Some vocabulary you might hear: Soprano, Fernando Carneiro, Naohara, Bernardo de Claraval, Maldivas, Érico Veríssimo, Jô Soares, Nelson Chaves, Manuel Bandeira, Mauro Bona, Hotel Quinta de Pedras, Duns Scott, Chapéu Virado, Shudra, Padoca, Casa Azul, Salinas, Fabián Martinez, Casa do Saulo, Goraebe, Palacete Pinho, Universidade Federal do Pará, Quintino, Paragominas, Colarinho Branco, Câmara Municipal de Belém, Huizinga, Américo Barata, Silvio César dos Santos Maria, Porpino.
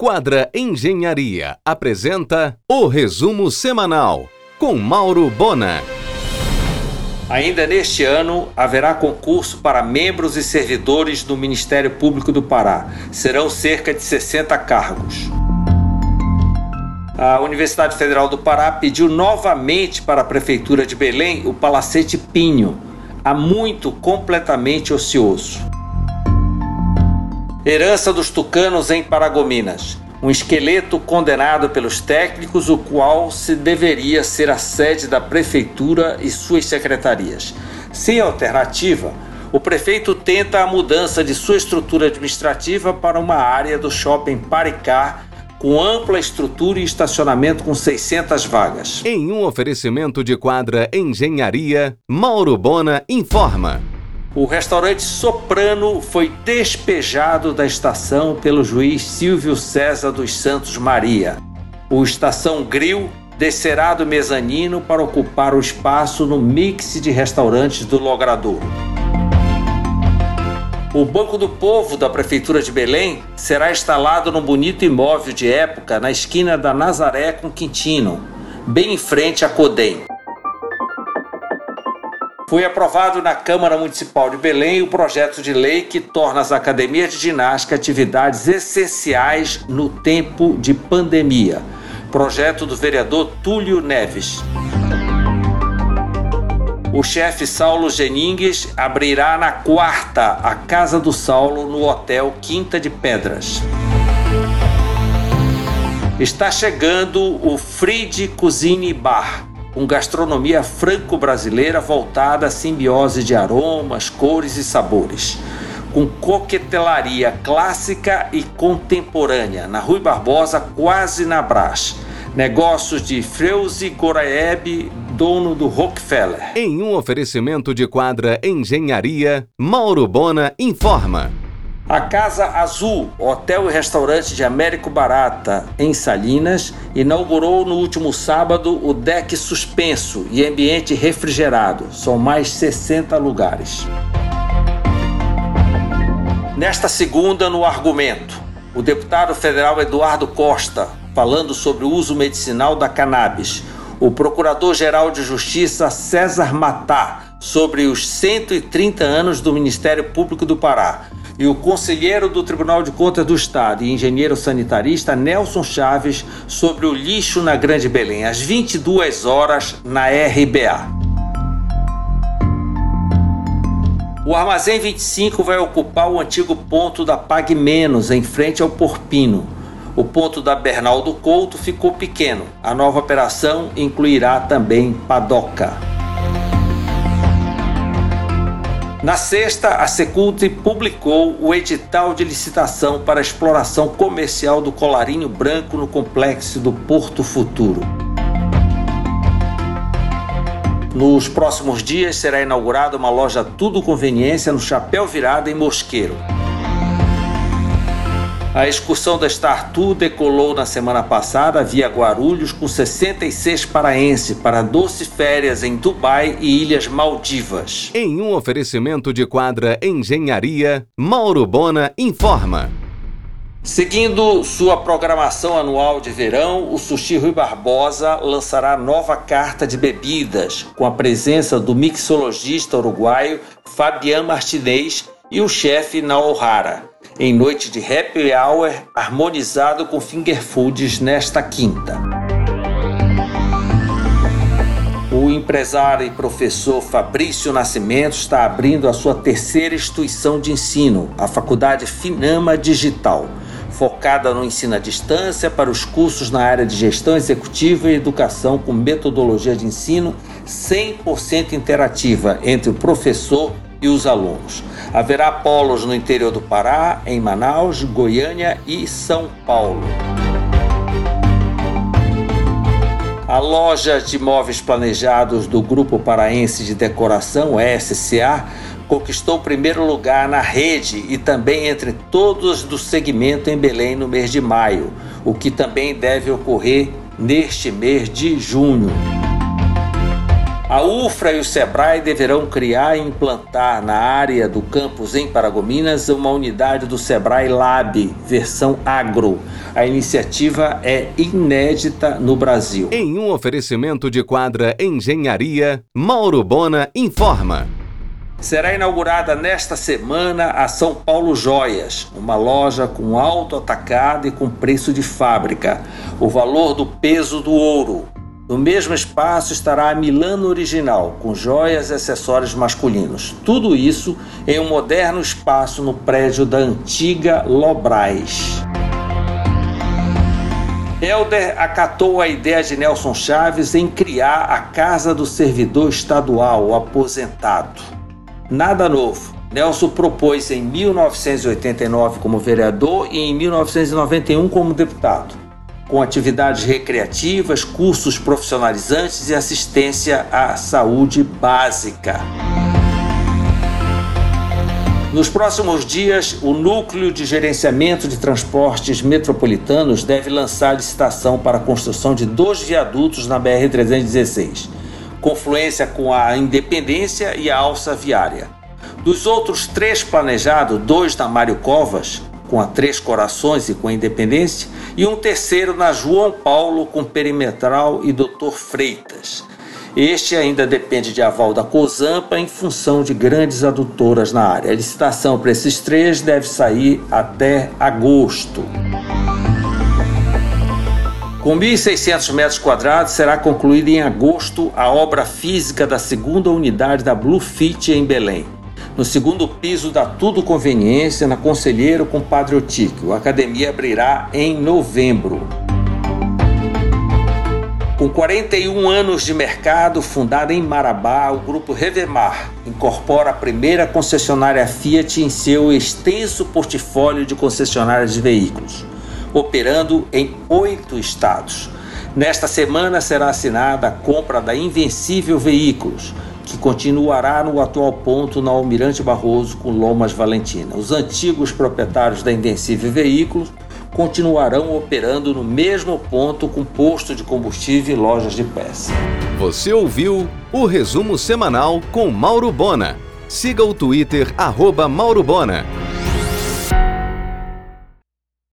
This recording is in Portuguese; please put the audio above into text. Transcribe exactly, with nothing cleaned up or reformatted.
Quadra Engenharia apresenta o Resumo Semanal, com Mauro Bona. Ainda neste ano, haverá concurso para membros e servidores do Ministério Público do Pará. Serão cerca de sessenta cargos. A Universidade Federal do Pará pediu novamente para a Prefeitura de Belém o Palacete Pinho, há muito completamente ocioso. Herança dos tucanos em Paragominas. Um esqueleto condenado pelos técnicos, o qual se deveria ser a sede da prefeitura e suas secretarias. Sem alternativa, o prefeito tenta a mudança de sua estrutura administrativa para uma área do shopping Paricar, com ampla estrutura e estacionamento com seiscentas vagas. Em um oferecimento de Quadra Engenharia, Mauro Bona informa. O restaurante Soprano foi despejado da estação pelo juiz Silvio César dos Santos Maria. O Estação Grill descerá do mezanino para ocupar o espaço no mix de restaurantes do Logradouro. O Banco do Povo da Prefeitura de Belém será instalado num bonito imóvel de época na esquina da Nazaré com Quintino, bem em frente à Codem. Foi aprovado na Câmara Municipal de Belém o projeto de lei que torna as academias de ginástica atividades essenciais no tempo de pandemia. Projeto do vereador Túlio Neves. O chefe Saulo Geningues abrirá na quarta a Casa do Saulo no Hotel Quinta de Pedras. Está chegando o Fried Cuisine Bar, com gastronomia franco-brasileira voltada à simbiose de aromas, cores e sabores, com coquetelaria clássica e contemporânea, na Rui Barbosa, quase na Brás. Negócios de Freuse e Goraebe, dono do Rockefeller. Em um oferecimento de Quadra Engenharia, Mauro Bona informa. A Casa Azul, hotel e restaurante de Américo Barata, em Salinas, inaugurou no último sábado o deck suspenso e ambiente refrigerado. São mais sessenta lugares. Nesta segunda, no Argumento, o deputado federal Eduardo Costa, falando sobre o uso medicinal da cannabis. O procurador-geral de Justiça César Matar, sobre os cento e trinta anos do Ministério Público do Pará. E o conselheiro do Tribunal de Contas do Estado e engenheiro sanitarista Nelson Chaves sobre o lixo na Grande Belém, às vinte e duas horas, na R B A. O Armazém vinte e cinco vai ocupar o antigo ponto da Pague Menos, em frente ao Porpino. O ponto da Bernaldo Couto ficou pequeno. A nova operação incluirá também Padoca. Na sexta, a Secult publicou o edital de licitação para a exploração comercial do colarinho branco no complexo do Porto Futuro. Nos próximos dias será inaugurada uma loja Tudo Conveniência no Chapéu Virado, em Mosqueiro. A excursão da Star Tour decolou na semana passada via Guarulhos com sessenta e seis paraenses para doce férias em Dubai e Ilhas Maldivas. Em um oferecimento de Quadra Engenharia, Mauro Bona informa. Seguindo sua programação anual de verão, o Sushi Rui Barbosa lançará nova carta de bebidas, com a presença do mixologista uruguaio Fabián Martinez e o chefe Naohara, em noite de happy hour harmonizado com finger foods nesta quinta. O empresário e professor Fabrício Nascimento está abrindo a sua terceira instituição de ensino, a Faculdade Finama Digital, focada no ensino à distância para os cursos na área de gestão executiva e educação com metodologia de ensino cem por cento interativa entre o professor e os alunos. Haverá polos no interior do Pará, em Manaus, Goiânia e São Paulo. A loja de móveis planejados do Grupo Paraense de Decoração, S C A, conquistou o primeiro lugar na rede e também entre todos do segmento em Belém no mês de maio, o que também deve ocorrer neste mês de junho. A UFRA e o SEBRAE deverão criar e implantar na área do campus em Paragominas uma unidade do SEBRAE Lab, versão agro. A iniciativa é inédita no Brasil. Em um oferecimento de Quadra Engenharia, Mauro Bona informa. Será inaugurada nesta semana a São Paulo Joias, uma loja com alto atacado e com preço de fábrica, o valor do peso do ouro. No mesmo espaço estará a Milano Original, com joias e acessórios masculinos. Tudo isso em um moderno espaço no prédio da antiga Lobras. Helder acatou a ideia de Nelson Chaves em criar a Casa do Servidor Estadual, o aposentado. Nada novo. Nelson propôs em mil novecentos e oitenta e nove como vereador e em mil novecentos e noventa e um como deputado, com atividades recreativas, cursos profissionalizantes e assistência à saúde básica. Nos próximos dias, o Núcleo de Gerenciamento de Transportes Metropolitanos deve lançar licitação para a construção de dois viadutos na B R trezentos e dezesseis, confluência com a Independência e a Alça Viária. Dos outros três planejados, dois na Mário Covas, com a Três Corações e com a Independência, e um terceiro na João Paulo, com Perimetral e doutor Freitas. Este ainda depende de aval da COSAMPA em função de grandes adutoras na área. A licitação para esses três deve sair até agosto. Com mil e seiscentos metros quadrados, será concluída em agosto a obra física da segunda unidade da Blue Fit em Belém. No segundo piso da Tudo Conveniência, na Conselheiro com Padre Otíquio. A academia abrirá em novembro. Com quarenta e um anos de mercado, fundada em Marabá, o Grupo Revemar incorpora a primeira concessionária Fiat em seu extenso portfólio de concessionárias de veículos, operando em oito estados. Nesta semana será assinada a compra da Invencível Veículos, que continuará no atual ponto na Almirante Barroso com Lomas Valentina. Os antigos proprietários da Invencível Veículos continuarão operando no mesmo ponto com posto de combustível e lojas de peça. Você ouviu o resumo semanal com Mauro Bona. Siga o Twitter arroba Mauro Bona.